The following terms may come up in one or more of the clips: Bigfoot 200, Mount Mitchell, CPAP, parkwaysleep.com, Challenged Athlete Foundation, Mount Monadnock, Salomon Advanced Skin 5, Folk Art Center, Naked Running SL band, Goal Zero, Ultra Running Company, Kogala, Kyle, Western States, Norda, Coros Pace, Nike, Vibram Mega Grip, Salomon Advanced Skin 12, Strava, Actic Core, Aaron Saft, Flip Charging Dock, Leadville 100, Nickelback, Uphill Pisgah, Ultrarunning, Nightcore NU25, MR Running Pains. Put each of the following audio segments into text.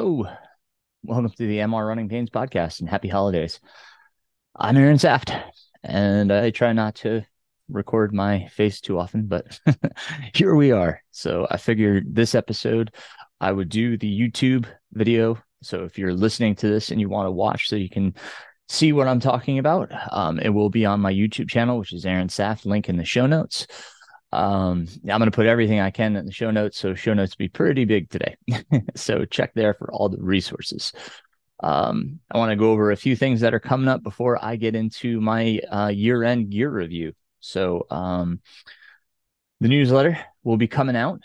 Hello, welcome to the MR Running Pains podcast and happy holidays. I'm Aaron Saft, and I try not to record my face too often, but here we are. So I figured this episode, I would do the YouTube video. So if you're listening to this and you want to watch so you can see what I'm talking about, it will be on my YouTube channel, which is Aaron Saft, link in the show notes. I'm going to put everything I can in the show notes. So show notes be pretty big today. So check there for all the resources. I want to go over a few things that are coming up before I get into my year-end gear review. So the newsletter will be coming out.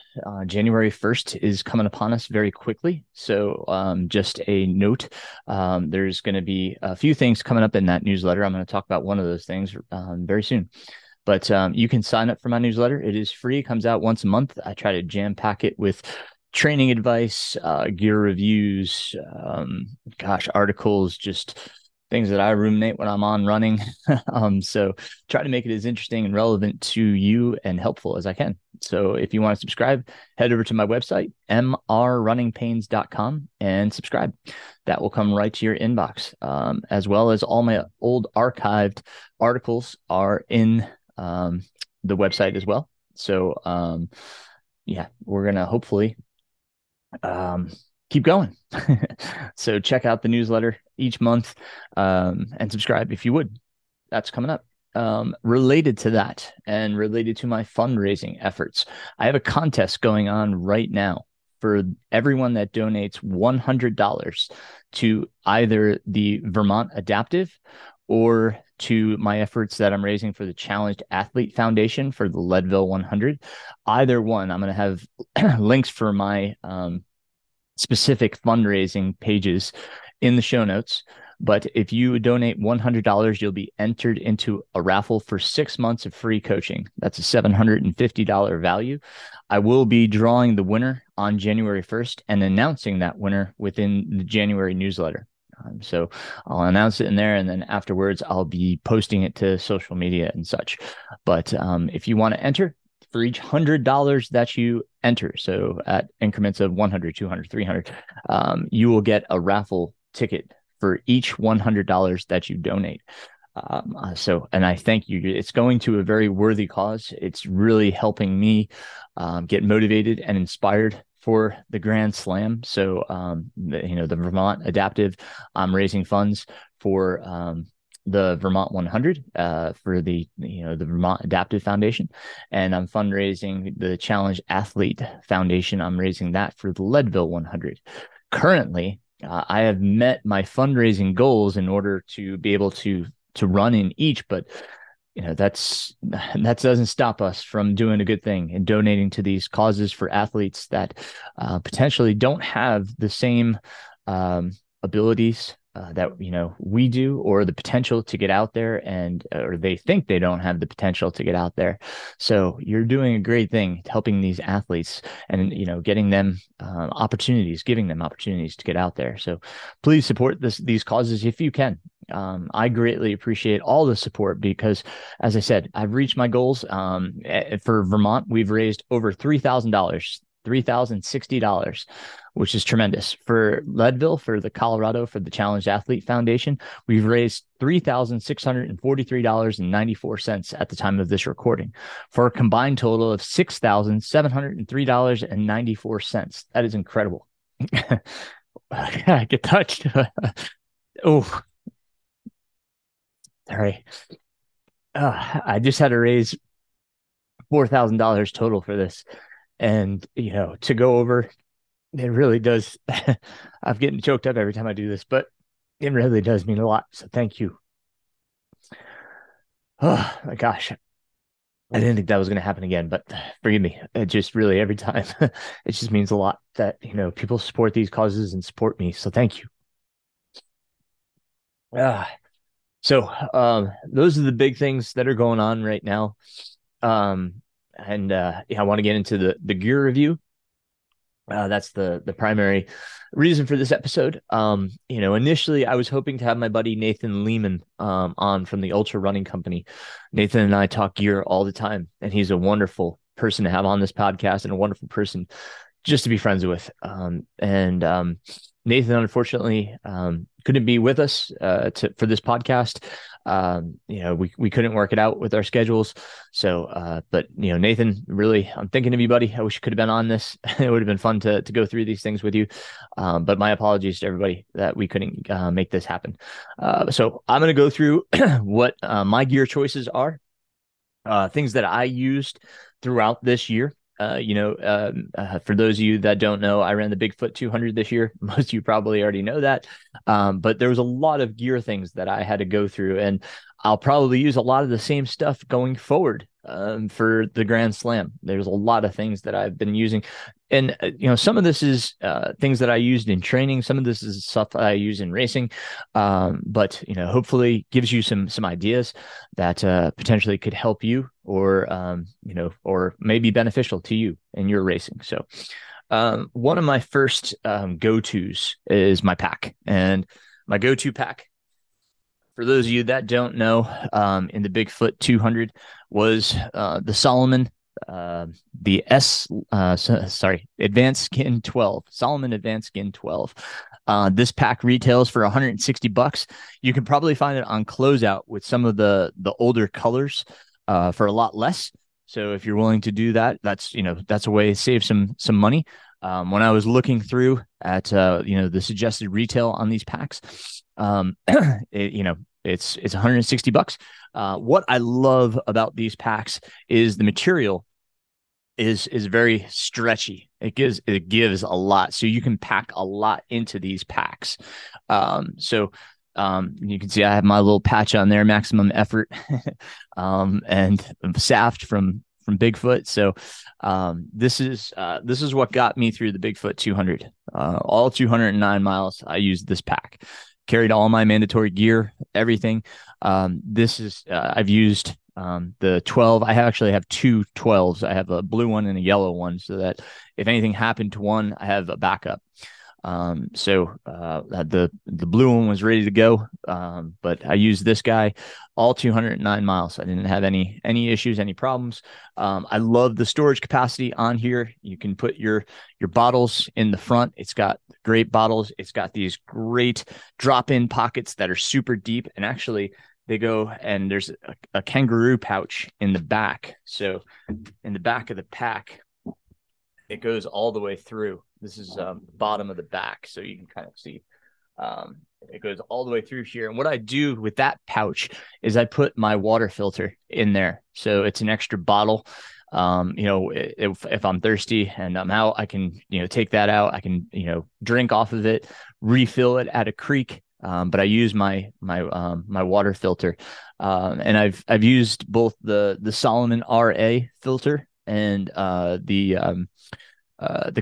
January 1st is coming upon us very quickly. So just a note, there's going to be a few things coming up in that newsletter. I'm going to talk about one of those things very soon. But you can sign up for my newsletter. It is free. It comes out once a month. I try to jam pack it with training advice, gear reviews, articles, just things that I ruminate when I'm on running. So try to make it as interesting and relevant to you and helpful as I can. So if you want to subscribe, head over to my website, mrrunningpains.com, and subscribe. That will come right to your inbox, as well as all my old archived articles are in the website as well. So yeah, we're going to hopefully keep going. So check out the newsletter each month and subscribe if you would. That's coming up. Related to that and related to my fundraising efforts, I have a contest going on right now for everyone that donates $100 to either the Vermont Adaptive or to my efforts that I'm raising for the Challenged Athlete Foundation for the Leadville 100. Either one, I'm going to have links for my specific fundraising pages in the show notes. But if you donate $100, you'll be entered into a raffle for 6 months of free coaching. That's a $750 value. I will be drawing the winner on January 1st and announcing that winner within the January newsletter. So I'll announce it in there, and then afterwards I'll be posting it to social media and such. But if you want to enter, for each $100 that you enter, so at increments of 100, 200, 300, you will get a raffle ticket for each $100 that you donate. And I thank you. It's going to a very worthy cause. It's really helping me get motivated and inspired for the Grand Slam. So, the Vermont Adaptive, I'm raising funds for the Vermont 100 for the Vermont Adaptive Foundation, and I'm fundraising the Challenge Athlete Foundation. I'm raising that for the Leadville 100. Currently, I have met my fundraising goals in order to be able to run in each, but that doesn't stop us from doing a good thing and donating to these causes for athletes that potentially don't have the same abilities that we do, or the potential to get out there, and or they think they don't have the potential to get out there. So you're doing a great thing, helping these athletes and getting them opportunities, giving them opportunities to get out there. So please support these causes if you can. I greatly appreciate all the support because, as I said, I've reached my goals. For Vermont, we've raised over $3,000. $3,060, which is tremendous. For Leadville, for the Colorado, for the Challenged Athlete Foundation, we've raised $3,643.94 at the time of this recording, for a combined total of $6,703.94. That is incredible. I get touched. Oh, sorry. I just had to raise $4,000 total for this. And, to go over, it really does. I'm getting choked up every time I do this, but it really does mean a lot. So thank you. Oh my gosh. I didn't think that was going to happen again, but forgive me. It just really, every time, it just means a lot that, people support these causes and support me. So thank you. Those are the big things that are going on right now. I want to get into the gear review. That's the primary reason for this episode. Initially I was hoping to have my buddy Nathan Lehman on from the Ultra Running Company. Nathan and I talk gear all the time, and he's a wonderful person to have on this podcast and a wonderful person just to be friends with. Nathan, unfortunately, couldn't be with us for this podcast. We couldn't work it out with our schedules. So, but Nathan, really, I'm thinking of you, buddy. I wish you could have been on this. It would have been fun to go through these things with you. But my apologies to everybody that we couldn't make this happen. So I'm going to go through what my gear choices are, things that I used throughout this year. For those of you that don't know, I ran the Bigfoot 200 this year. Most of you probably already know that. But there was a lot of gear things that I had to go through, and I'll probably use a lot of the same stuff going forward for the Grand Slam. There's a lot of things that I've been using. And, some of this is things that I used in training. Some of this is stuff that I use in racing. But hopefully gives you some ideas that potentially could help you or may be beneficial to you in your racing. So one of my first go-tos is my pack. And my go-to pack, for those of you that don't know, in the Bigfoot 200 was the Salomon Advanced Skin 12, Salomon Advanced Skin 12. This pack retails for $160. You can probably find it on closeout with some of the older colors for a lot less. So if you're willing to do that, that's a way to save some money. When I was looking through at the suggested retail on these packs, it's $160. What I love about these packs is the material is very stretchy. It gives a lot. So you can pack a lot into these packs. You can see I have my little patch on there, maximum effort, and Saft from Bigfoot. So this is what got me through the Bigfoot 200. All 209 miles, I used this pack. Carried all my mandatory gear, everything. I've used the 12. I actually have two 12s. I have a blue one and a yellow one, so that if anything happened to one, I have a backup. The blue one was ready to go, but I used this guy all 209 miles. I didn't have any issues, any problems. I love the storage capacity on here. You can put your bottles in the front. It's got great bottles. It's got these great drop-in pockets that are super deep, and actually they go, and there's a kangaroo pouch in the back. So in the back of the pack, it goes all the way through. This is bottom of the back, so you can kind of see. It goes all the way through here. And what I do with that pouch is I put my water filter in there. So it's an extra bottle. If I'm thirsty and I'm out, I can, take that out. I can, drink off of it, refill it at a creek. But I use my water filter. And I've used both the Salomon RA filter and the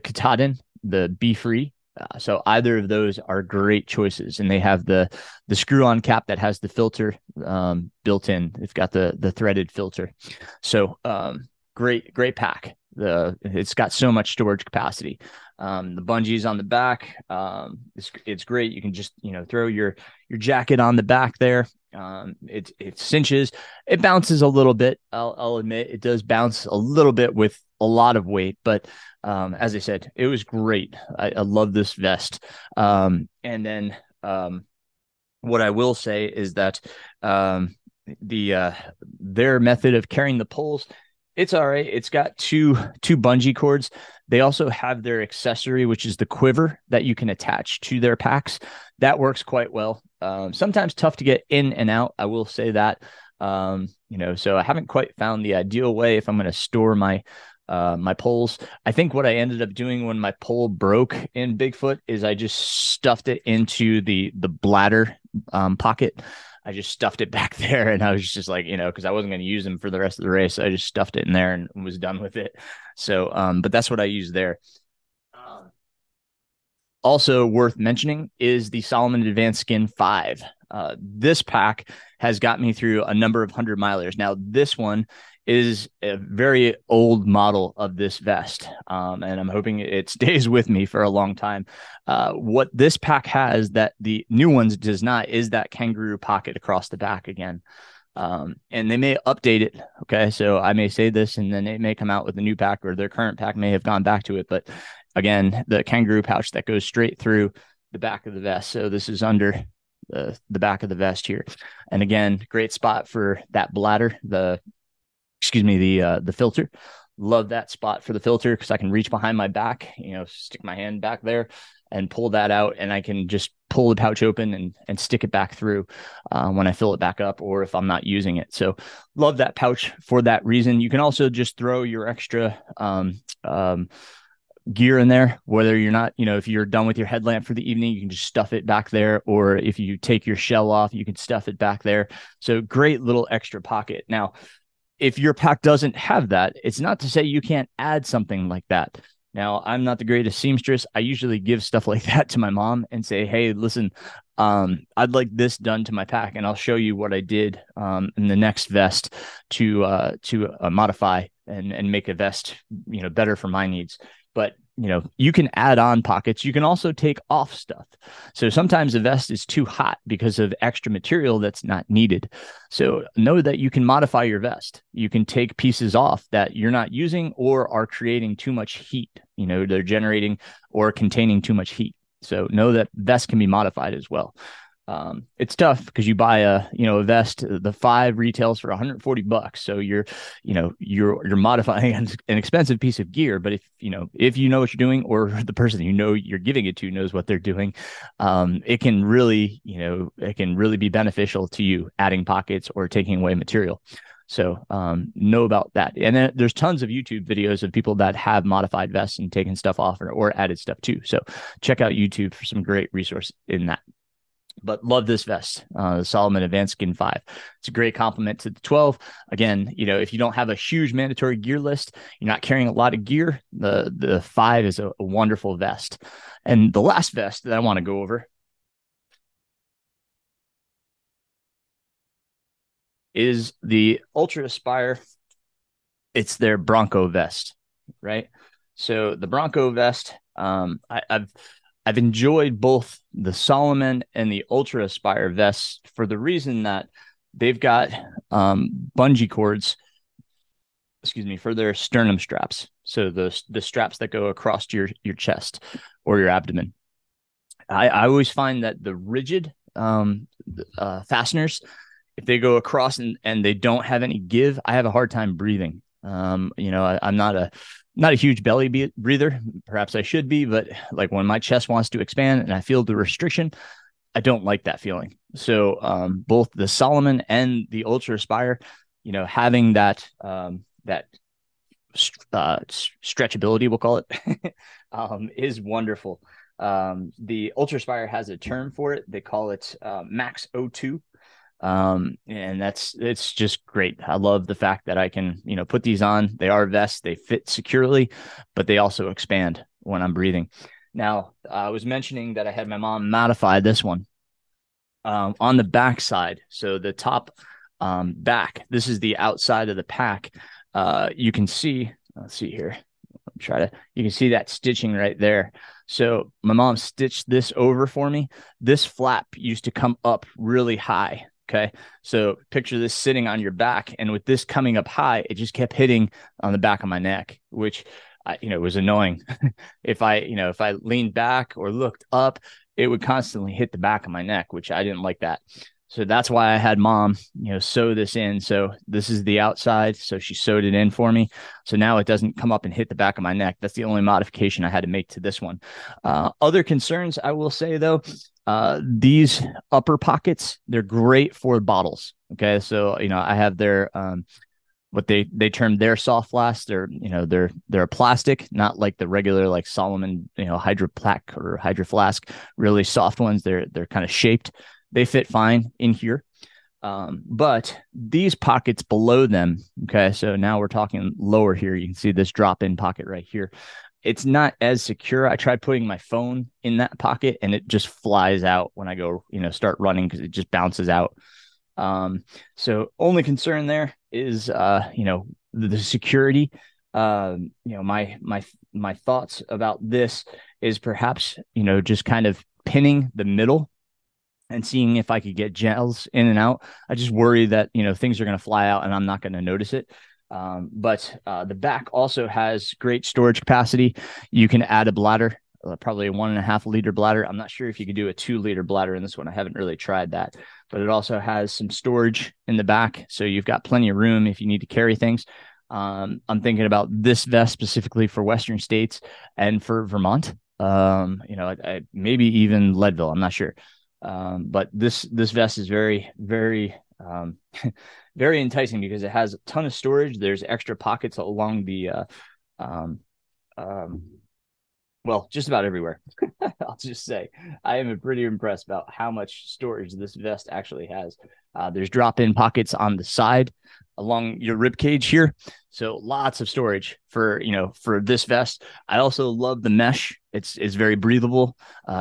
Katahdin, the Be Free. So either of those are great choices, and they have the screw-on cap that has the filter built in. It's got the threaded filter. So great pack. It's got so much storage capacity. The bungees on the back. It's great. You can just throw your jacket on the back there. It cinches. It bounces a little bit. I'll admit it does bounce a little bit with a lot of weight, but as I said, it was great. I love this vest. What I will say is that their method of carrying the poles, it's all right. It's got two bungee cords. They also have their accessory, which is the quiver that you can attach to their packs. That works quite well. Sometimes tough to get in and out. I will say that. So I haven't quite found the ideal way if I'm going to store my poles. I think what I ended up doing when my pole broke in Bigfoot is I just stuffed it into the bladder pocket. I just stuffed it back there, and I was just like, because I wasn't going to use them for the rest of the race. I just stuffed it in there and was done with it. So, but that's what I used there. Also worth mentioning is the Salomon Advanced Skin 5. This pack has got me through a number of 100-milers. Now, this one is a very old model of this vest, and I'm hoping it stays with me for a long time. What this pack has that the new ones does not is that kangaroo pocket across the back again, and they may update it. Okay, so I may say this, and then it may come out with a new pack, or their current pack may have gone back to it. But again, the kangaroo pouch that goes straight through the back of the vest. So this is under the back of the vest here. And again, great spot for that bladder, the filter. Love that spot for the filter because I can reach behind my back, stick my hand back there and pull that out. And I can just pull the pouch open and stick it back through when I fill it back up or if I'm not using it. So love that pouch for that reason. You can also just throw your extra gear in there, whether you're not, if you're done with your headlamp for the evening, you can just stuff it back there. Or if you take your shell off, you can stuff it back there. So great little extra pocket. Now, if your pack doesn't have that, it's not to say you can't add something like that. Now, I'm not the greatest seamstress. I usually give stuff like that to my mom and say, hey, listen, I'd like this done to my pack. And I'll show you what I did in the next vest to modify and make a vest, better for my needs. But, you can add on pockets. You can also take off stuff. So sometimes a vest is too hot because of extra material that's not needed. So know that you can modify your vest. You can take pieces off that you're not using or are creating too much heat. They're generating or containing too much heat. So know that vests can be modified as well. It's tough because you buy a vest, the 5 retails for $140. So you're modifying an expensive piece of gear, but if you know what you're doing or the person you're giving it to knows what they're doing, it can really be beneficial to you adding pockets or taking away material. So, know about that. And then there's tons of YouTube videos of people that have modified vests and taken stuff off or added stuff too. So check out YouTube for some great resource in that. But love this vest, the Salomon Advanced Skin 5. It's a great complement to the 12. Again, if you don't have a huge mandatory gear list, you're not carrying a lot of gear, the 5 is a wonderful vest. And the last vest that I want to go over is the UltrAspire. It's their Bronco vest, right? So the Bronco vest, I've enjoyed both the Salomon and the UltrAspire vests for the reason that they've got bungee cords, for their sternum straps. So the straps that go across your chest or your abdomen. I always find that the rigid fasteners, if they go across and they don't have any give, I have a hard time breathing. I'm not a huge belly breather. Perhaps I should be, but like when my chest wants to expand and I feel the restriction, I don't like that feeling. So both the Salomon and the UltrAspire, having that stretchability, we'll call it, is wonderful. The UltrAspire has a term for it. They call it Max O2. And it's just great. I love the fact that I can, put these on. They are vests, they fit securely, but they also expand when I'm breathing. Now, I was mentioning that I had my mom modify this one, on the back side. So the top, back, this is the outside of the pack. You can see, let's see here, you can see that stitching right there. So my mom stitched this over for me. This flap used to come up really high. Okay. So picture this sitting on your back, and with this coming up high, it just kept hitting on the back of my neck, which was annoying. If I leaned back or looked up, it would constantly hit the back of my neck, which I didn't like that. So that's why I had mom, sew this in. So this is the outside. So she sewed it in for me. So now it doesn't come up and hit the back of my neck. That's the only modification I had to make to this one. Other concerns, I will say though, these upper pockets, they're great for bottles. Okay. So, I have their, what they term their soft flask. They're plastic, not like the regular, like Salomon, Hydro Plaque or Hydro Flask, really soft ones. They're kind of shaped. They fit fine in here. But these pockets below them, okay, so now we're talking lower here. You can see this drop-in pocket right here. It's not as secure. I tried putting my phone in that pocket, and it just flies out when I go, start running because it just bounces out. So only concern there is, the security. My thoughts about this is perhaps, just kind of pinning the middle and seeing if I could get gels in and out. I just worry that, things are going to fly out and I'm not going to notice it. But the back also has great storage capacity. You can add a bladder probably a 1.5 liter bladder. I'm not sure if you could do a 2 liter bladder in this one. I haven't really tried that, but it also has some storage in the back. So you've got plenty of room if you need to carry things. I'm thinking about this vest specifically for Western States and for Vermont. I maybe even Leadville. I'm not sure. But this vest is very, very, very enticing because it has a ton of storage. There's extra pockets along the, well, just about everywhere. I'll just say I am pretty impressed about how much storage this vest actually has. There's drop-in pockets on the side along your rib cage here. So lots of storage for this vest. I also love the mesh. It's very breathable.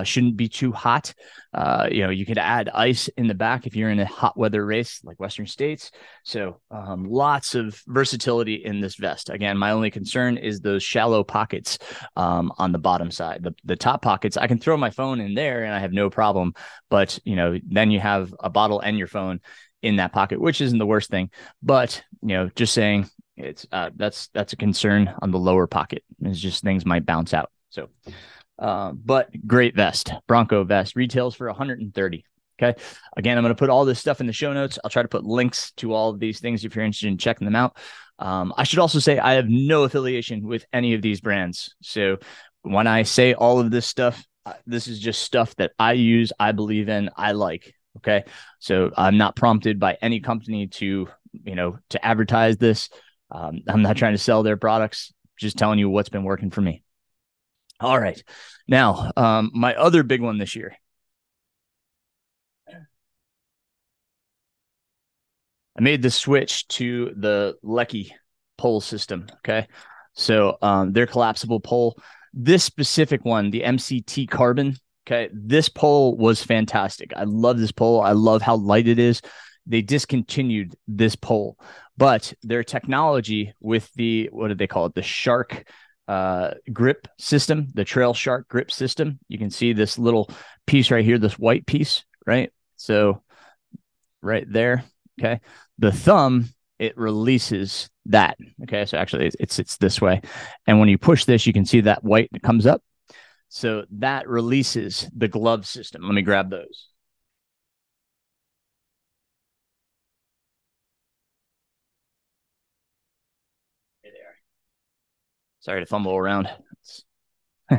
Shouldn't be too hot. You could add ice in the back if you're in a hot weather race like Western States. So lots of versatility in this vest. Again, my only concern is those shallow pockets on the bottom side. The top pockets, I can throw my phone in there and I have no problem. But then you have a bottle and your phone in that pocket, which isn't the worst thing. But just saying, it's that's a concern on the lower pocket. It's just things might bounce out. So, but great vest, Bronco vest, retails for $130. Okay. Again, I'm going to put all this stuff in the show notes. I'll try to put links to all of these things if you're interested in checking them out. I should also say I have no affiliation with any of these brands. So when I say all of this stuff, this is just stuff that I use, I believe in, I like. Okay. So I'm not prompted by any company to advertise this. I'm not trying to sell their products, just telling you what's been working for me. All right. Now, my other big one this year. I made the switch to the Lecky pole system. Okay. So their collapsible pole, this specific one, the MCT Carbon. Okay. This pole was fantastic. I love this pole. I love how light it is. They discontinued this pole, but their technology with the, what did they call it? The Shark grip system, the Trail Shark grip system. You can see this little piece right here, this white piece, right? So right there, okay. The thumb, it releases that, okay? So actually it sits this way. And when you push this, you can see that white comes up. So that releases the glove system. Let me grab those. Sorry to fumble around. All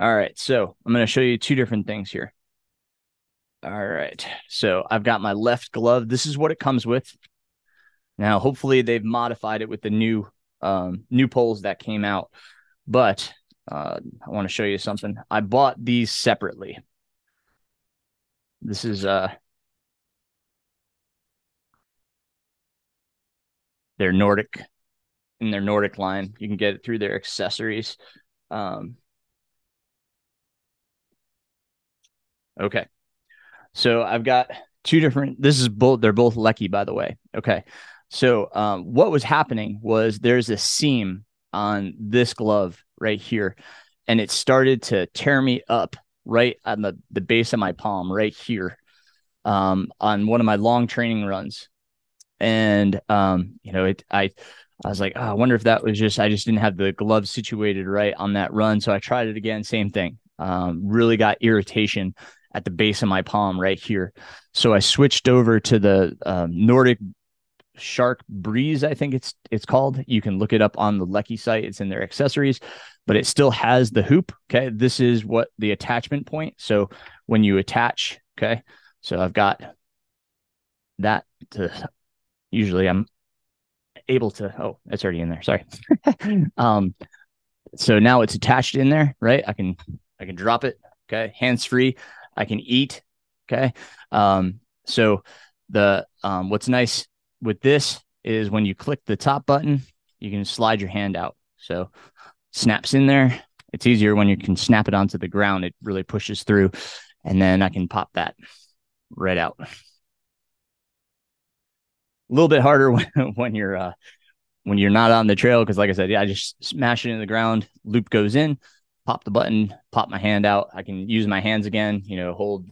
right. So I'm going to show you two different things here. All right. So I've got my left glove. This is what it comes with. Now, hopefully they've modified it with the new poles that came out. But I want to show you something. I bought these separately. This is they're Nordic. In their Nordic line, you can get it through their accessories. Okay, so I've got two different. This is both. They're both Lecky, by the way. Okay, so what was happening was there's a seam on this glove right here, and it started to tear me up right on the base of my palm right here on one of my long training runs, and I was like, oh, I wonder if that was just, I just didn't have the glove situated right on that run. So I tried it again. Same thing. Really got irritation at the base of my palm right here. So I switched over to the Nordic Shark Breeze, I think it's called. You can look it up on the Lecky site. It's in their accessories, but it still has the hoop. Okay. This is what the attachment point. So when you attach, okay. So I've got that to, usually I'm able to, oh, it's already in there. Sorry. So now it's attached in there, right? I can drop it. Okay. Hands-free. I can eat. Okay. So the, what's nice with this is when you click the top button, you can slide your hand out. So snaps in there. It's easier when you can snap it onto the ground. It really pushes through, and then I can pop that right out. A little bit harder when you're not on the trail, because like I said, I just smash it in the ground, loop goes in, pop the button, pop my hand out. I can use my hands again, hold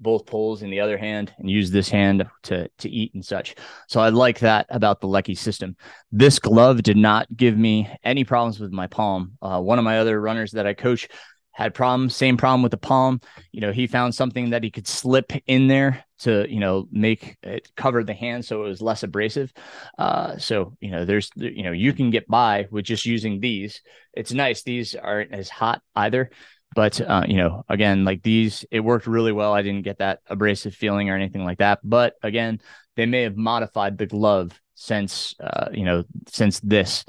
both poles in the other hand and use this hand to eat and such. So I like that about the Lecky system. This glove did not give me any problems with my palm. One of my other runners that I coach had problems, same problem with the palm. You know, he found something that he could slip in there to, you know, make it cover the hand so it was less abrasive. So, you know, there's, you know, you can get by with just using these. It's nice. These aren't as hot either. But, you know, again, like these, it worked really well. I didn't get that abrasive feeling or anything like that. But again, they may have modified the glove since, you know, since this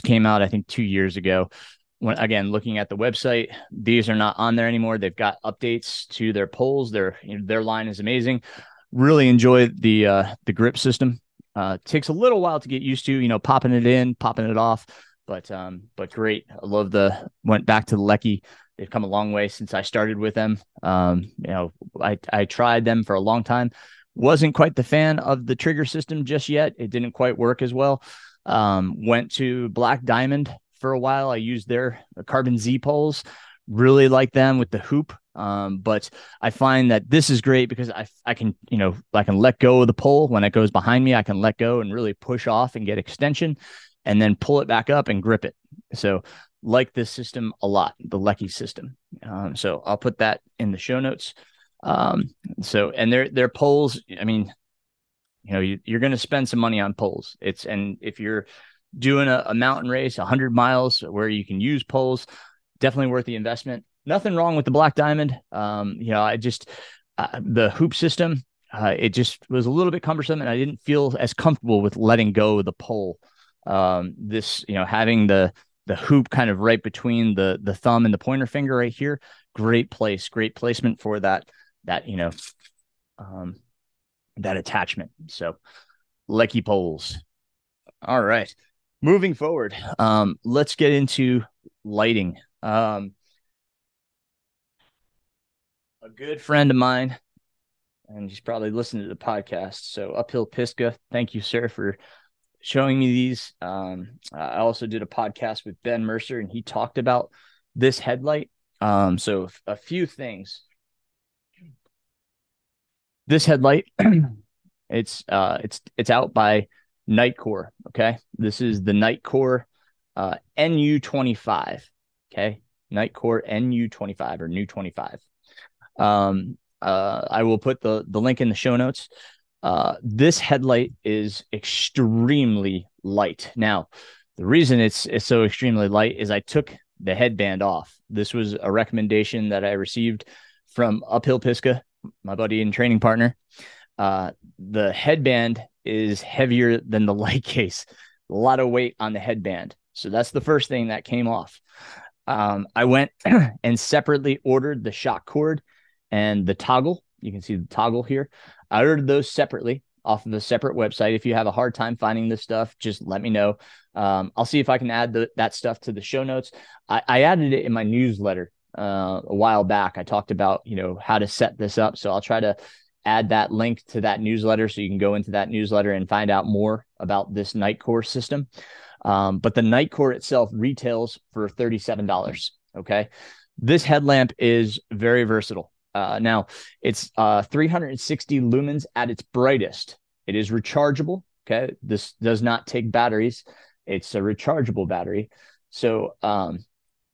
came out, I think 2 years ago. When, again, looking at the website, these are not on there anymore. They've got updates to their polls. Their line is amazing. Really enjoy the grip system. Takes a little while to get used to, you know, popping it in, popping it off, but great. I love went back to the Lecky. They've come a long way since I started with them. You know, I tried them for a long time. Wasn't quite the fan of the trigger system just yet. It didn't quite work as well. Went to Black Diamond for a while. I used their Carbon Z poles, really like them with the hoop. But I find that this is great because I can, you know, I can let go of the pole when it goes behind me. I can let go and really push off and get extension and then pull it back up and grip it. So like this system a lot, the Lecky system. So I'll put that in the show notes. So, and their poles, I mean, you know, you're going to spend some money on poles. And if you're doing a mountain race, 100 miles where you can use poles, definitely worth the investment. Nothing wrong with the Black Diamond. You know, I just, the hoop system, it just was a little bit cumbersome and I didn't feel as comfortable with letting go of the pole. This, you know, having the hoop kind of right between the thumb and the pointer finger right here. Great placement for that, you know, that attachment. So Lecky poles. All right. Moving forward, let's get into lighting. A good friend of mine, and he's probably listening to the podcast. So Uphill Pisgah, thank you, sir, for showing me these. I also did a podcast with Ben Mercer, and he talked about this headlight. So a few things. This headlight, it's out by Nightcore. Okay. This is the Nightcore NU25. Okay. Nightcore NU25 or new 25. I will put the link in the show notes. This headlight is extremely light. Now, the reason it's so extremely light is I took the headband off. This was a recommendation that I received from Uphill Pisgah, my buddy and training partner. The headband is heavier than the light case, a lot of weight on the headband. So that's the first thing that came off. I went and separately ordered the shock cord and the toggle. You can see the toggle here. I ordered those separately off of a separate website. If you have a hard time finding this stuff, just let me know. I'll see if I can add that stuff to the show notes. I added it in my newsletter a while back. I talked about, you know, how to set this up. So I'll try to add that link to that newsletter so you can go into that newsletter and find out more about this Nightcore system. But the Nightcore itself retails for $37. Okay. This headlamp is very versatile. Now it's 360 lumens at its brightest. It is rechargeable. Okay. This does not take batteries. It's a rechargeable battery. So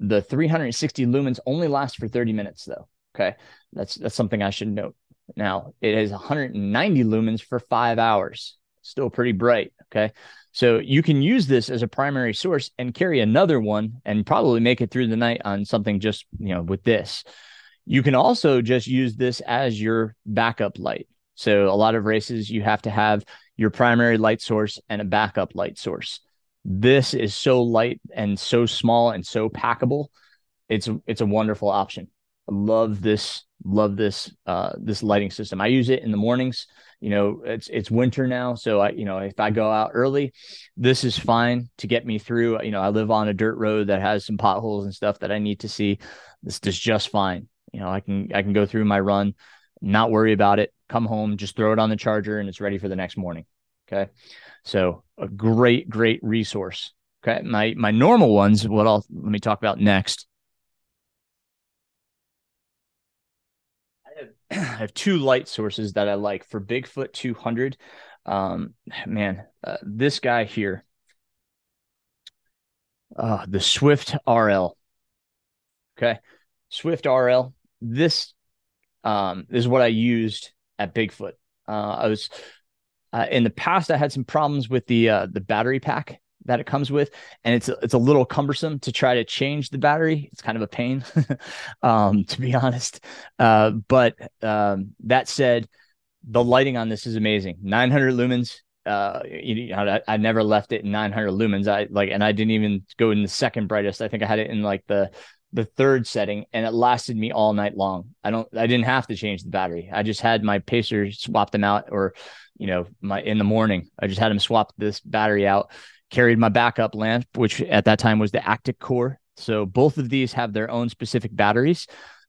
the 360 lumens only lasts for 30 minutes though. Okay. That's something I should note. Now it has 190 lumens for 5 hours, still pretty bright. Okay. So you can use this as a primary source and carry another one and probably make it through the night on something just, you know, with this. You can also just use this as your backup light. So a lot of races, you have to have your primary light source and a backup light source. This is so light and so small and so packable. It's a wonderful option. I love this lighting system. I use it in the mornings. You know, it's winter now. So I, you know, if I go out early, this is fine to get me through. You know, I live on a dirt road that has some potholes and stuff that I need to see. This is just fine. You know, I can go through my run, not worry about it, come home, just throw it on the charger and it's ready for the next morning. Okay. So a great resource. Okay. My normal ones, let me talk about next. I have two light sources that I like for Bigfoot 200. This guy here, the Swift RL. Okay. Swift RL. This is what I used at Bigfoot. I was in the past, I had some problems with the battery pack that it comes with, and it's a little cumbersome to try to change the battery. It's kind of a pain, to be honest. But that said, the lighting on this is amazing. 900 lumens. I never left it in 900 lumens. And I didn't even go in the second brightest. I think I had it in like the third setting, and it lasted me all night long. I didn't have to change the battery. I just had my pacer swap them out, or, in the morning, I just had them swap this battery out, carried my backup lamp, which at that time was the Actic Core. So both of these have their own specific batteries.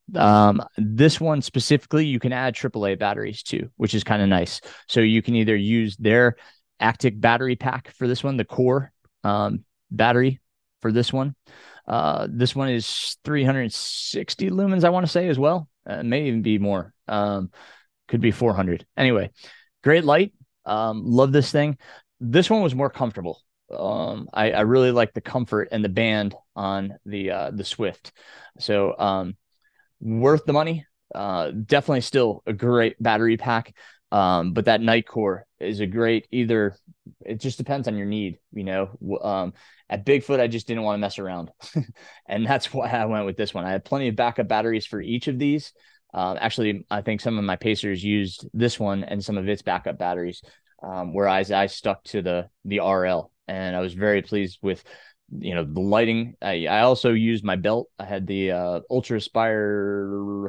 This one specifically, you can add AAA batteries to, which is kind of nice. So you can either use their Actic battery pack for this one, the Core battery for this one. This one is 360 lumens, I want to say, as well. It may even be more. Could be 400. Anyway, great light. Love this thing. This one was more comfortable. I really like the comfort and the band on the Swift. So worth the money. Definitely still a great battery pack. But that Night Core is a great either. It just depends on your need, At Bigfoot, I just didn't want to mess around. And that's why I went with this one. I had plenty of backup batteries for each of these. Actually, I think some of my pacers used this one and some of its backup batteries, whereas I stuck to the RL. And I was very pleased with, the lighting. I also used my belt. I had the UltrAspire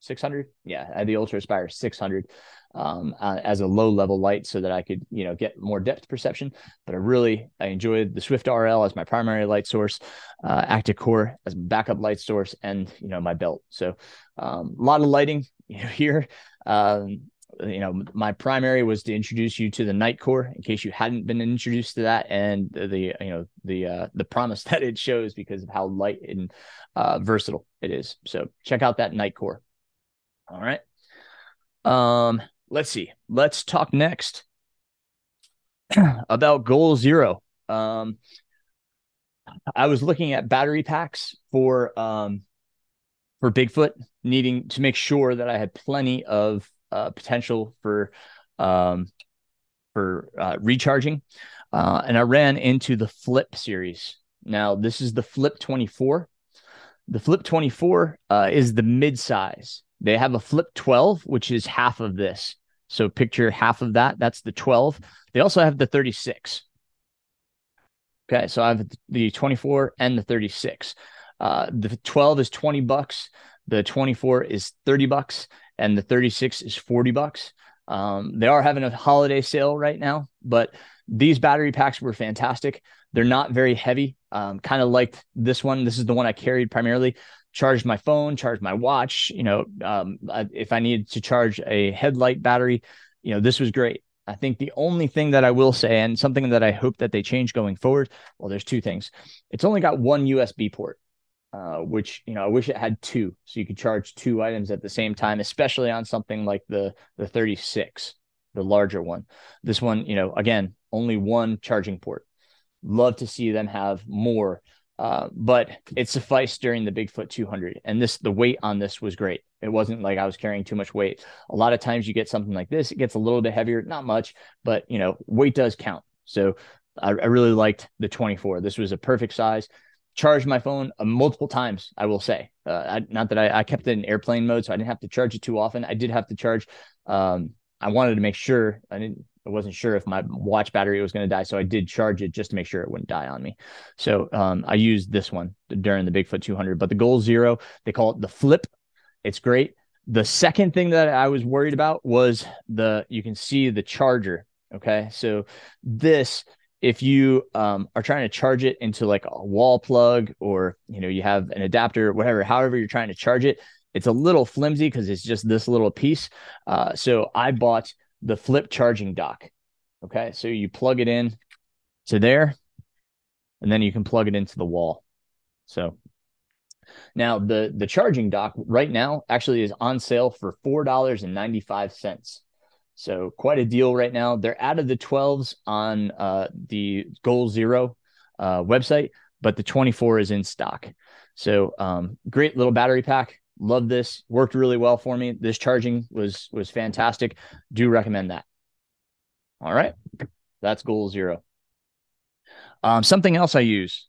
600. Yeah, I had the UltrAspire 600 as a low level light so that I could, get more depth perception. But I enjoyed the Swift RL as my primary light source, Actic Core as backup light source, and, my belt. So a lot of lighting here. My primary was to introduce you to the Night Core in case you hadn't been introduced to that, and the promise that it shows because of how light and versatile it is. So check out that Night Core. All right. Let's see. Let's talk next about Goal Zero. I was looking at battery packs for Bigfoot, needing to make sure that I had plenty of potential for recharging. And I ran into the Flip series. Now this is the Flip 24. The Flip 24 is the mid-size. They have a Flip 12, which is half of this. So picture half of that. That's the 12. They also have the 36. Okay, so I have the 24 and the 36. The 12 is $20. The 24 is $30. And the 36 is $40. They are having a holiday sale right now, but these battery packs were fantastic. They're not very heavy. Kind of liked this one. This is the one I carried primarily. Charged my phone, charged my watch. If I needed to charge a headlight battery, this was great. I think the only thing that I will say, and something that I hope that they change going forward, well, there's two things. It's only got one USB port, which, I wish it had two, so you could charge two items at the same time, especially on something like the 36, the larger one. This one, again, only one charging port. Love to see them have more. But it sufficed during the Bigfoot 200, and the weight on this was great. It wasn't like I was carrying too much weight. A lot of times you get something like this, it gets a little bit heavier, not much, but weight does count. So I really liked the 24. This was a perfect size. Charged my phone multiple times, I will say. Not that I kept it in airplane mode, so I didn't have to charge it too often. I did have to charge. I wanted to make sure I wasn't sure if my watch battery was going to die, so I did charge it just to make sure it wouldn't die on me. So I used this one during the Bigfoot 200, but the Goal Zero, they call it the Flip. It's great. The second thing that I was worried about was you can see the charger. Okay, so this, if you are trying to charge it into like a wall plug, or you have an adapter, whatever, however you're trying to charge it, it's a little flimsy because it's just this little piece. So I bought the Flip charging dock. Okay, so you plug it in to there, and then you can plug it into the wall. So now the charging dock right now actually is on sale for $4.95. So quite a deal right now. They're out of the 12s on the Goal Zero website. but the 24 is in stock. So great little battery pack. Love this. Worked really well for me. This charging was fantastic. Do recommend that. All right. That's Goal Zero. Something else I use.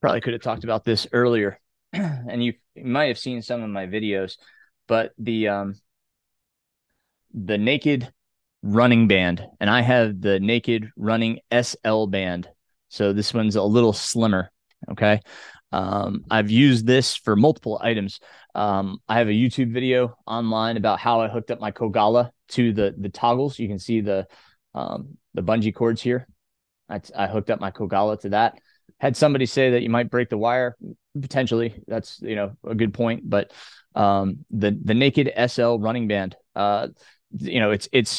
Probably could have talked about this earlier. And you might have seen some of my videos, but the Naked Running Band. And I have the Naked Running SL Band. So this one's a little slimmer. Okay. I've used this for multiple items. I have a YouTube video online about how I hooked up my Kogala to the toggles. You can see the bungee cords here. I hooked up my Kogala to that. Had somebody say that you might break the wire. Potentially, that's, you know, a good point, but the Naked SL Running Band, you know, it's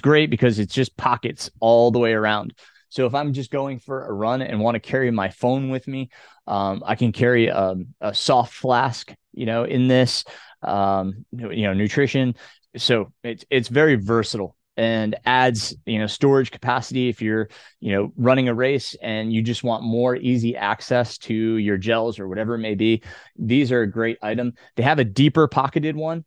great because it's just pockets all the way around. So if I'm just going for a run and want to carry my phone with me, I can carry a soft flask, you know, in this, you know, nutrition. So it's very versatile and adds, you know, storage capacity if you're, you know, running a race and you just want more easy access to your gels or whatever it may be. These are a great item. They have a deeper pocketed one,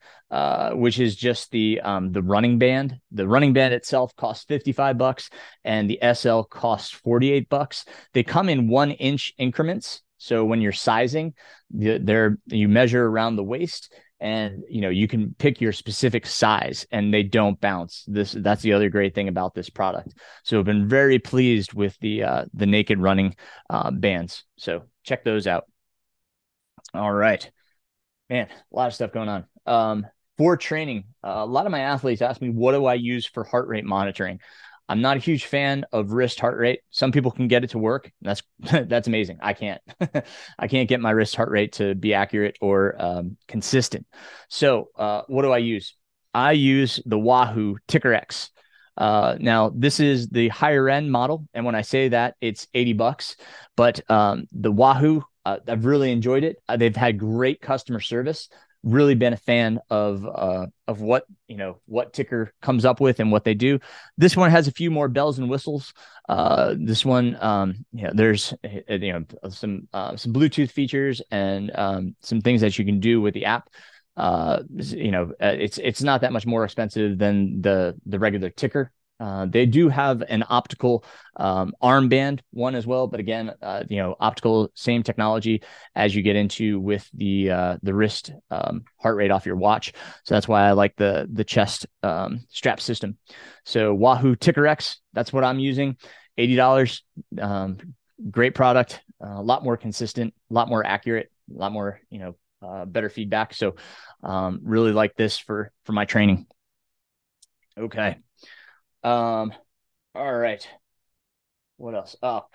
which is just the running band. The running band itself costs $55 and the SL costs $48. They come in 1-inch increments. So when you're sizing, you measure around the waist and, you know, you can pick your specific size and they don't bounce. That's the other great thing about this product. So I've been very pleased with the Naked Running bands. So check those out. All right, man, a lot of stuff going on. For training, a lot of my athletes ask me, what do I use for heart rate monitoring? I'm not a huge fan of wrist heart rate. Some people can get it to work. That's amazing. I can't. I can't get my wrist heart rate to be accurate or consistent. So what do I use? I use the Wahoo Ticker X. Now, this is the higher end model. And when I say that, it's $80. But the Wahoo, I've really enjoyed it. They've had great customer service. Really been a fan of what, you know, what Ticker comes up with and what they do. This one has a few more bells and whistles. This one, yeah, there's, you know, some Bluetooth features and some things that you can do with the app. You know, it's not that much more expensive than the regular Ticker. They do have an optical armband one as well, but again, you know, optical, same technology as you get into with the wrist heart rate off your watch. So that's why I like the chest strap system. So Wahoo Ticker X, that's what I'm using. $80, great product, a lot more consistent, a lot more accurate, a lot more, you know, better feedback. So really like this for my training. Okay. All right. What else? Oh,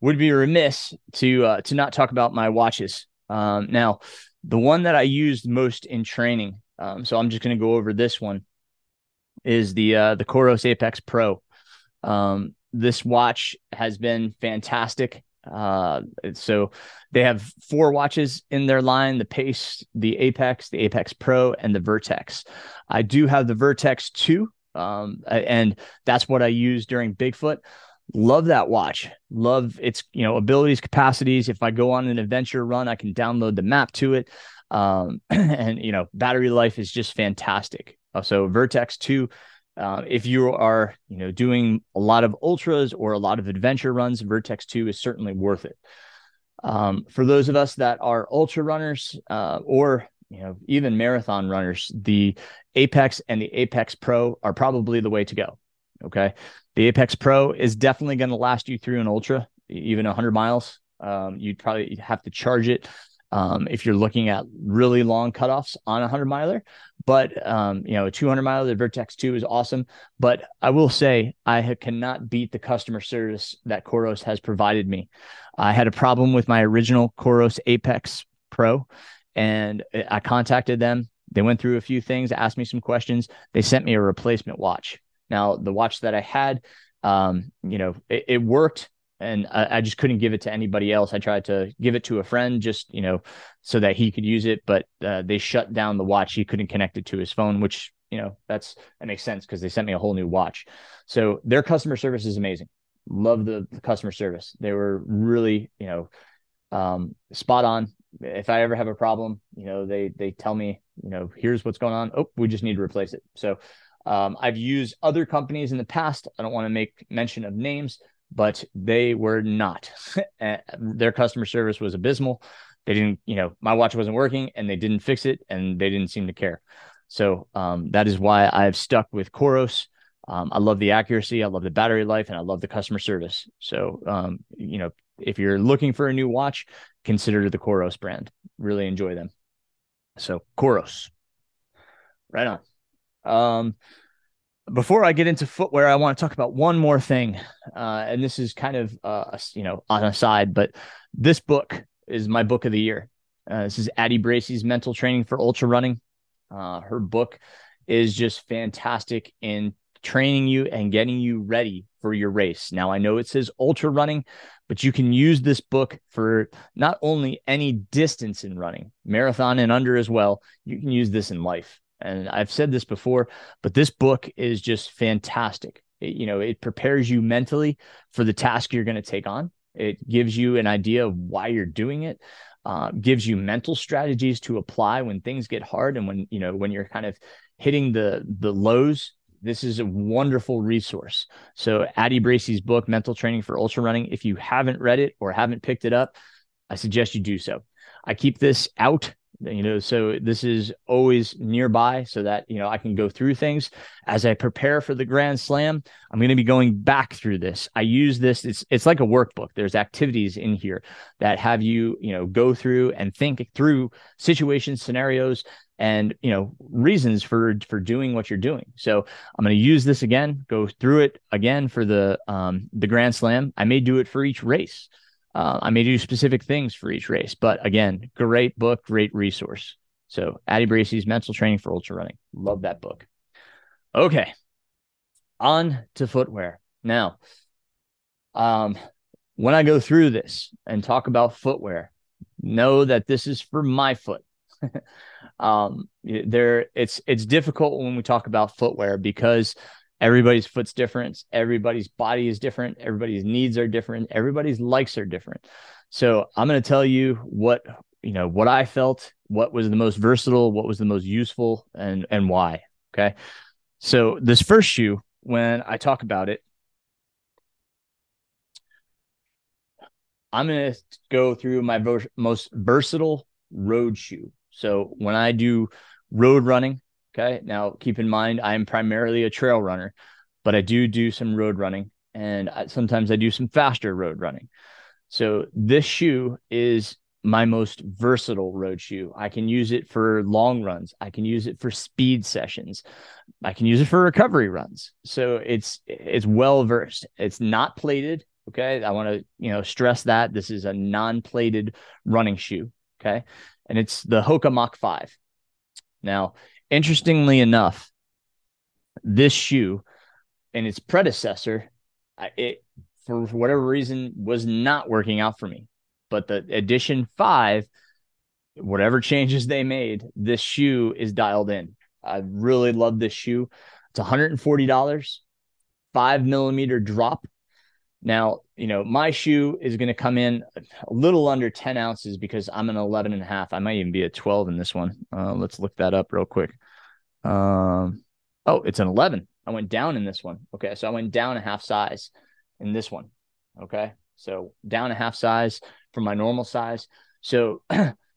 would be remiss to not talk about my watches. Now the one that I used most in training, so I'm just going to go over this one, is the Coros Apex Pro. This watch has been fantastic. So they have 4 watches in their line: the Pace, the Apex Pro, and the Vertex. I do have the Vertex 2, and that's what I used during Bigfoot. Love that watch. Love its, you know, abilities, capacities. If I go on an adventure run, I can download the map to it. And, you know, battery life is just fantastic. So Vertex 2. If you are, you know, doing a lot of ultras or a lot of adventure runs, Vertex 2 is certainly worth it. For those of us that are ultra runners, or, you know, even marathon runners, the Apex and the Apex Pro are probably the way to go. Okay. The Apex Pro is definitely going to last you through an ultra, even 100 miles. You'd probably have to charge it. If you're looking at really long cutoffs on a 100-miler, but, you know, a 200-miler, the Vertex 2 is awesome. But I will say I cannot beat the customer service that Coros has provided me. I had a problem with my original Coros Apex Pro, and I contacted them. They went through a few things, asked me some questions. They sent me a replacement watch. Now, the watch that I had, you know, it worked. And I just couldn't give it to anybody else. I tried to give it to a friend just, you know, so that he could use it, but they shut down the watch. He couldn't connect it to his phone, which you know, that makes sense because they sent me a whole new watch. So their customer service is amazing. Love the customer service. They were really, you know, spot on. If I ever have a problem, you know, they tell me, you know, here's what's going on. Oh, we just need to replace it. So I've used other companies in the past. I don't want to make mention of names, but they were not. Their customer service was abysmal. They didn't, you know, my watch wasn't working and they didn't fix it and they didn't seem to care. So that is why I've stuck with Coros. I love the accuracy. I love the battery life and I love the customer service. So, you know, if you're looking for a new watch, consider the Coros brand. Really enjoy them. So Coros. Right on. Before I get into footwear, I want to talk about one more thing. And this is kind of, you know, on a side, but this book is my book of the year. This is Addie Bracey's Mental Training for Ultra Running. Her book is just fantastic in training you and getting you ready for your race. Now, I know it says ultra running, but you can use this book for not only any distance in running, marathon and under as well. You can use this in life. And I've said this before, but this book is just fantastic. It, you know, it prepares you mentally for the task you're going to take on. It gives you an idea of why you're doing it, gives you mental strategies to apply when things get hard. And when, you know, when you're kind of hitting the lows, this is a wonderful resource. So Addie Bracey's book, Mental Training for Ultra Running, if you haven't read it or haven't picked it up, I suggest you do so. I keep this out, you know, so this is always nearby so that, you know, I can go through things as I prepare for the Grand Slam. I'm going to be going back through this. I use this. It's like a workbook. There's activities in here that have you, you know, go through and think through situations, scenarios, and, you know, reasons for doing what you're doing. So I'm going to use this again, go through it again for the Grand Slam. I may do it for each race. I may do specific things for each race, but again, great book, great resource. So Addie Bracey's Mental Training for Ultra Running. Love that book. Okay. On to footwear. Now, when I go through this and talk about footwear, know that this is for my foot. It's difficult when we talk about footwear because everybody's foot's different. Everybody's body is different. Everybody's needs are different. Everybody's likes are different. So I'm going to tell you what, you know, what I felt, what was the most versatile, what was the most useful, and why. Okay. So this first shoe, when I talk about it, I'm going to go through my most versatile road shoe. So when I do road running, okay, now keep in mind, I'm primarily a trail runner, but I do some road running, and sometimes I do some faster road running. So this shoe is my most versatile road shoe. I can use it for long runs. I can use it for speed sessions. I can use it for recovery runs. So it's well-versed. It's not plated, okay? I want to, you know, stress that this is a non-plated running shoe, okay? And it's the Hoka Mach 5. Now, interestingly enough, this shoe and its predecessor, it for whatever reason was not working out for me. But the Edition 5, whatever changes they made, this shoe is dialed in. I really love this shoe. It's $140, 5mm drop. Now, you know, my shoe is going to come in a little under 10 ounces because I'm an 11.5. I might even be a 12 in this one. Let's look that up real quick. Oh, it's an 11. I went down in this one. Okay. So I went down a half size in this one. Okay. So down a half size from my normal size. So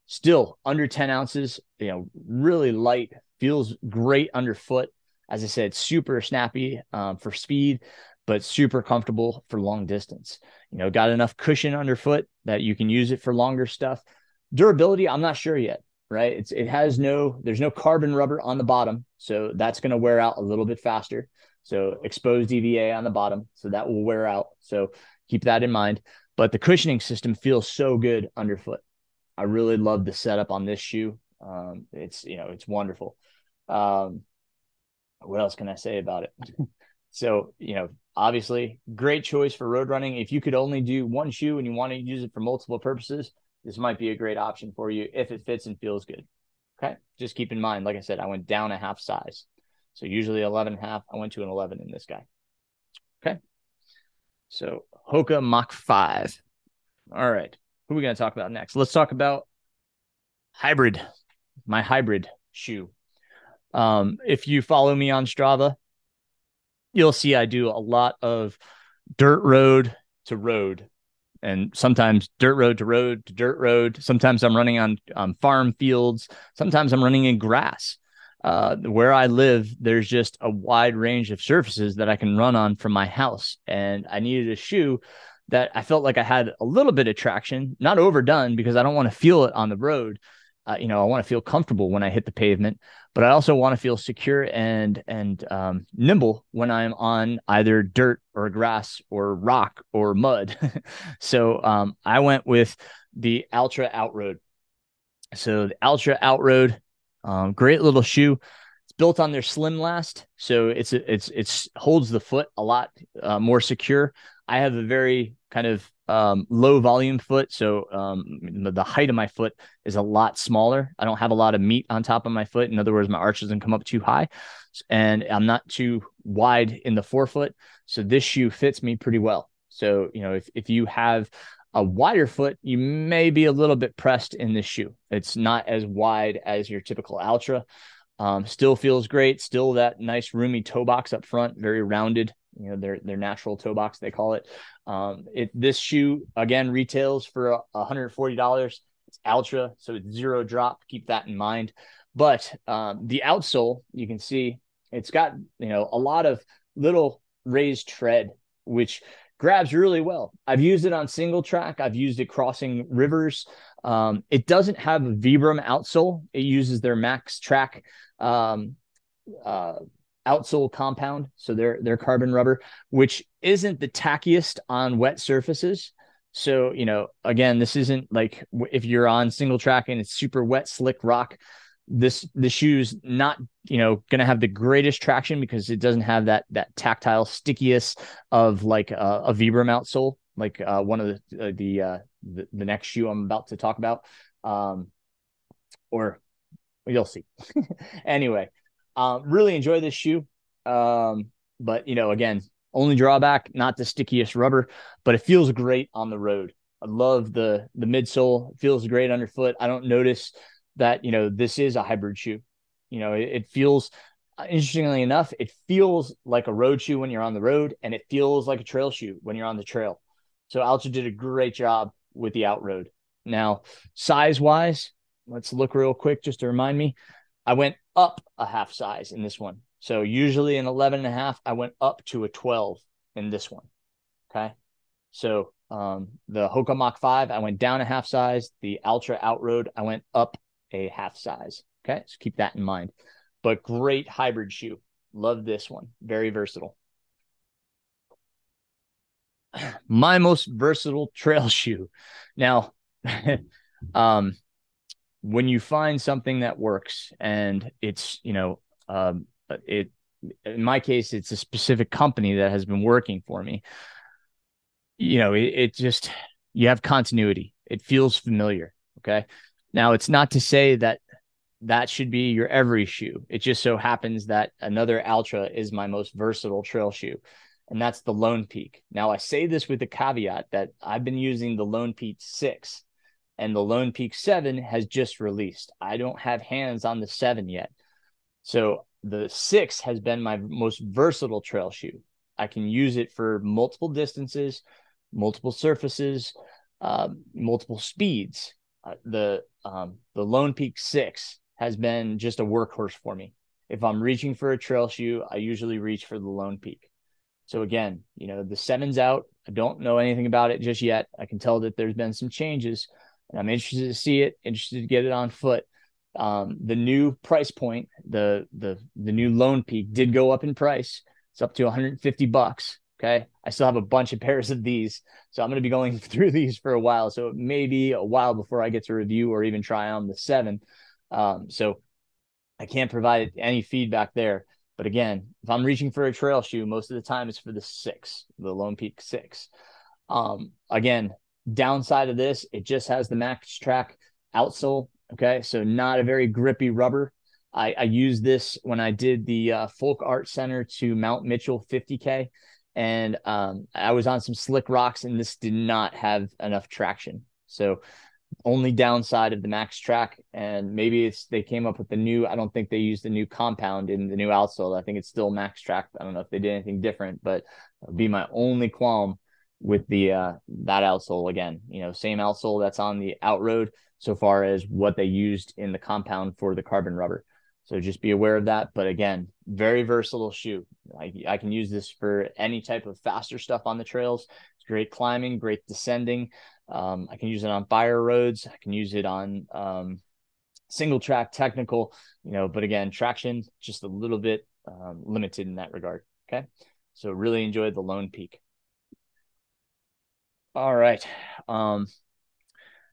still under 10 ounces, you know, really light, feels great underfoot. As I said, super snappy for speed, but super comfortable for long distance. You know, got enough cushion underfoot that you can use it for longer stuff. Durability, I'm not sure yet, right? There's no carbon rubber on the bottom, so that's going to wear out a little bit faster. So exposed EVA on the bottom, so that will wear out. So keep that in mind. But the cushioning system feels so good underfoot. I really love the setup on this shoe. It's wonderful. What else can I say about it? So, you know, obviously great choice for road running. If you could only do one shoe and you want to use it for multiple purposes, this might be a great option for you if it fits and feels good. Okay. Just keep in mind, like I said, I went down a half size. So usually 11.5. I went to an 11 in this guy. Okay. So Hoka Mach 5. All right. Who are we going to talk about next? Let's talk about hybrid, my hybrid shoe. If you follow me on Strava, you'll see I do a lot of dirt road to road, and sometimes dirt road to road to dirt road. Sometimes I'm running on farm fields. Sometimes I'm running in grass. Where I live, there's just a wide range of surfaces that I can run on from my house. And I needed a shoe that I felt like I had a little bit of traction, not overdone, because I don't want to feel it on the road. I want to feel comfortable when I hit the pavement, but I also want to feel secure and nimble when I'm on either dirt or grass or rock or mud. So I went with the Altra Outroad. So the Altra Outroad, great little shoe. It's built on their slim last, so it's holds the foot a lot more secure. I have a very kind of low volume foot. So the height of my foot is a lot smaller. I don't have a lot of meat on top of my foot. In other words, my arch doesn't come up too high and I'm not too wide in the forefoot. So this shoe fits me pretty well. So, if you have a wider foot, you may be a little bit pressed in this shoe. It's not as wide as your typical Altra. Still feels great. Still that nice roomy toe box up front, very rounded. Their natural toe box, they call it. This shoe again retails for $140. It's Altra, so it's zero drop. Keep that in mind. But the outsole, you can see it's got a lot of little raised tread, which grabs really well. I've used it on single track. I've used it crossing rivers. It doesn't have a Vibram outsole. It uses their Max Track outsole compound, so they're carbon rubber, which isn't the tackiest on wet surfaces. So again, this isn't like if you're on single track and it's super wet slick rock, the shoe's not gonna have the greatest traction because it doesn't have that tactile stickiness of like a Vibram outsole, like one of the next shoe I'm about to talk about, or you'll see. Anyway. Really enjoy this shoe. But again, only drawback, not the stickiest rubber, but it feels great on the road. I love the midsole. It feels great underfoot. I don't notice that, this is a hybrid shoe. It feels, interestingly enough, it feels like a road shoe when you're on the road, and it feels like a trail shoe when you're on the trail. So Altra did a great job with the Outroad. Now, size wise, let's look real quick just to remind me. I went up a half size in this one. So usually an 11.5, I went up to a 12 in this one. Okay. So the Hoka Mach 5, I went down a half size. The Altra Outroad, I went up a half size. Okay. So keep that in mind. But great hybrid shoe. Love this one. Very versatile. My most versatile trail shoe. Now, when you find something that works, and it's, in my case, it's a specific company that has been working for me, it just, you have continuity. It feels familiar. Okay. Now, it's not to say that should be your every shoe. It just so happens that another Altra is my most versatile trail shoe, and that's the Lone Peak. Now, I say this with the caveat that I've been using the Lone Peak 6. And the Lone Peak 7 has just released. I don't have hands on the 7 yet. So the 6 has been my most versatile trail shoe. I can use it for multiple distances, multiple surfaces, multiple speeds. The Lone Peak 6 has been just a workhorse for me. If I'm reaching for a trail shoe, I usually reach for the Lone Peak. So again, the 7's out. I don't know anything about it just yet. I can tell that there's been some changes. I'm interested to see it, interested to get it on foot. The new price point, the new Lone Peak did go up in price. It's up to $150. Okay. I still have a bunch of pairs of these, so I'm going to be going through these for a while. So it may be a while before I get to review or even try on the 7. So I can't provide any feedback there. But again, if I'm reaching for a trail shoe, most of the time it's for the 6, the Lone Peak 6. Again, downside of this, it just has the Max Track outsole. Okay. So not a very grippy rubber. I used this when I did the Folk Art Center to Mount Mitchell 50K, and I was on some slick rocks, and this did not have enough traction. So only downside of the Max Track, and maybe it's they came up with the new, I don't think they used the new compound in the new outsole. I think it's still Max Track. I don't know if they did anything different, but that would be my only qualm with the that outsole. Again, you know, same outsole that's on the Outroad so far as what they used in the compound for the carbon rubber. So just be aware of that. But again, very versatile shoe. I can use this for any type of faster stuff on the trails. It's great climbing, great descending. I can use it on fire roads. I can use it on single track technical, you know, but again, traction, just a little bit limited in that regard. Okay. So really enjoyed the Lone Peak. All right.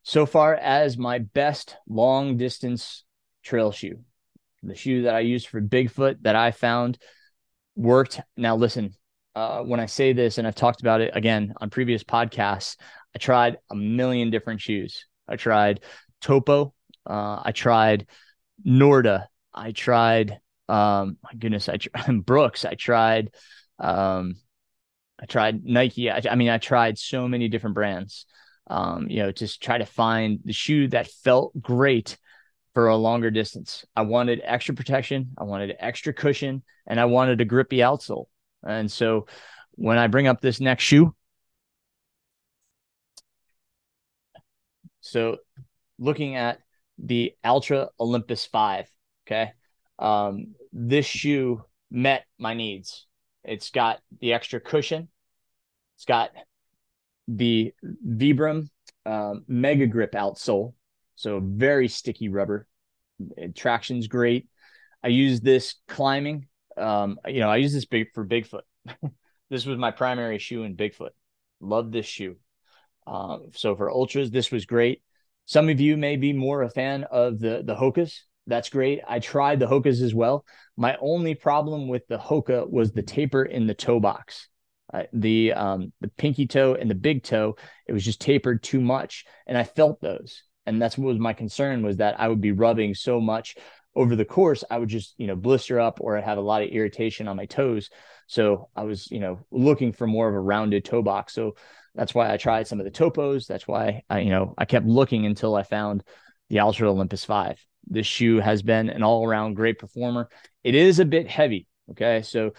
So far as my best long distance trail shoe, the shoe that I used for Bigfoot that I found worked. Now listen, when I say this, and I've talked about it again on previous podcasts, I tried a million different shoes. I tried Topo. I tried Norda. I tried, my goodness, I tried Brooks. I tried Nike. I tried so many different brands, you know, just try to find the shoe that felt great for a longer distance. I wanted extra protection. I wanted extra cushion, and I wanted a grippy outsole. And so when I bring up this next shoe, so looking at the Altra Olympus 5, okay, this shoe met my needs. It's got the extra cushion. It's got the Vibram Mega Grip outsole, so very sticky rubber. Traction's great. I use this climbing. You know, I use this for Bigfoot. This was my primary shoe in Bigfoot. Love this shoe. So for ultras, this was great. Some of you may be more a fan of the Hokas. That's great. I tried the Hokas as well. My only problem with the Hoka was the taper in the toe box, the pinky toe and the big toe. It was just tapered too much, and I felt those. And that's what was my concern, was that I would be rubbing so much over the course. I would just, you know, blister up, or I had a lot of irritation on my toes. So I was, you know, looking for more of a rounded toe box. So that's why I tried some of the Topos. That's why I kept looking until I found the Altra Olympus 5. This shoe has been an all-around great performer. It is a bit heavy. Okay. So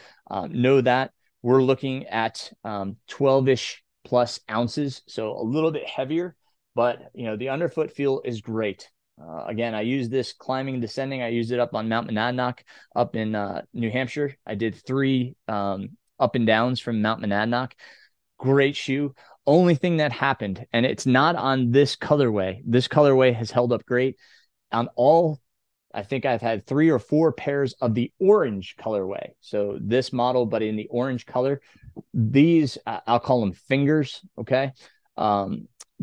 know that we're looking at 12-ish plus ounces. So a little bit heavier, but you know, the underfoot feel is great. Again, I use this climbing and descending. I used it up on Mount Monadnock up in New Hampshire. I did 3 up and downs from Mount Monadnock. Great shoe. Only thing that happened, and it's not on this colorway. This colorway has held up great on all. I think I've had 3 or 4 pairs of the orange colorway. So this model, but in the orange color, these, I'll call them fingers. Okay.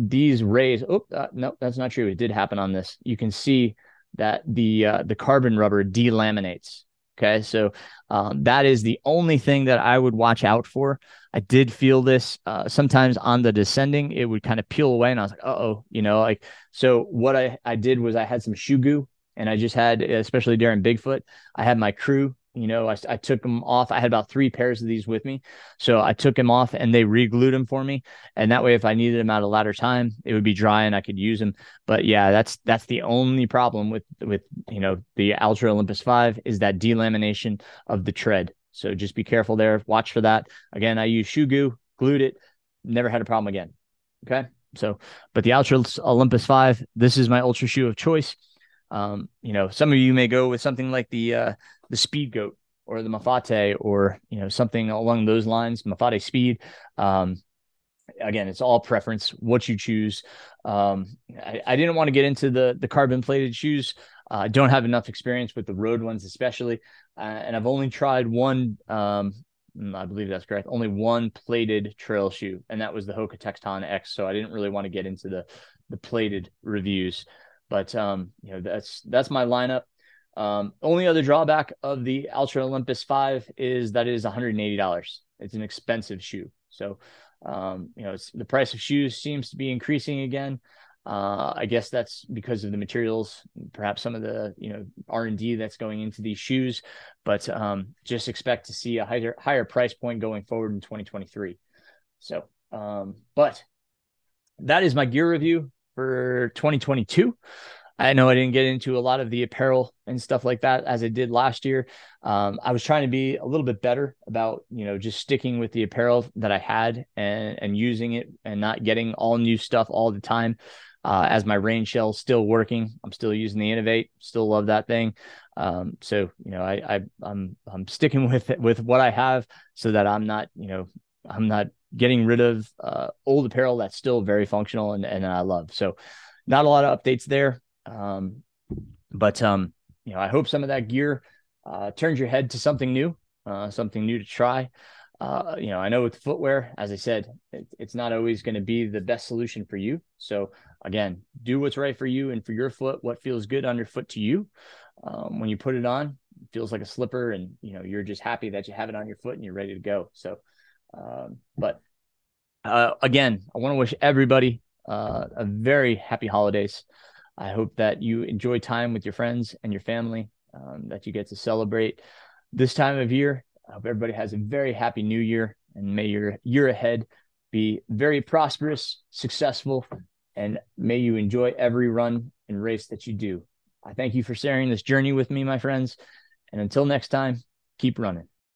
These rays. Oh, no, that's not true. It did happen on this. You can see that the carbon rubber delaminates. Okay. So that is the only thing that I would watch out for. I did feel this sometimes on the descending, it would kind of peel away, and I was like, uh-oh, you know, like, so what I did was I had some shoe goo, and I just had, especially during Bigfoot, I had my crew, you know, I took them off. I had about 3 pairs of these with me. So I took them off, and they re-glued them for me. And that way, if I needed them at a later time, it would be dry and I could use them. But yeah, that's the only problem with, you know, the Altra Olympus 5 is that delamination of the tread. So just be careful there. Watch for that. Again, I used shoe goo, glued it, never had a problem again. Okay. So, but the Altra Olympus 5, this is my ultra shoe of choice. You know, some of you may go with something like the Speed Goat or the Mafate, or, you know, something along those lines, Mafate Speed. Again, it's all preference, what you choose. I didn't want to get into the carbon plated shoes. I don't have enough experience with the road ones, especially. And I've only tried one, I believe that's correct, only one plated trail shoe, and that was the Hoka Texton X. So I didn't really want to get into the plated reviews. But, you know, that's my lineup. Only other drawback of the Altra Olympus 5 is that it is $180. It's an expensive shoe. So, you know, the price of shoes seems to be increasing again. I guess that's because of the materials, perhaps some of the, R&D that's going into these shoes, but just expect to see a higher price point going forward in 2023. So, but that is my gear review for 2022. I know I didn't get into a lot of the apparel and stuff like that as I did last year. I was trying to be a little bit better about, just sticking with the apparel that I had and using it and not getting all new stuff all the time. As my rain shell's still working, I'm still using the Innovate, still love that thing. So, I'm sticking with what I have so that I'm not getting rid of old apparel that's still very functional and I love. So not a lot of updates there. I hope some of that gear turns your head to something new to try. I know with footwear, as I said, it's not always going to be the best solution for you. So again, do what's right for you and for your foot, what feels good underfoot to you. When you put it on, it feels like a slipper and, you're just happy that you have it on your foot and you're ready to go. So, again, I want to wish everybody a very happy holidays. I hope that you enjoy time with your friends and your family, that you get to celebrate this time of year. I hope everybody has a very happy new year, and may your year ahead be very prosperous, successful, and may you enjoy every run and race that you do. I thank you for sharing this journey with me, my friends. And until next time, keep running.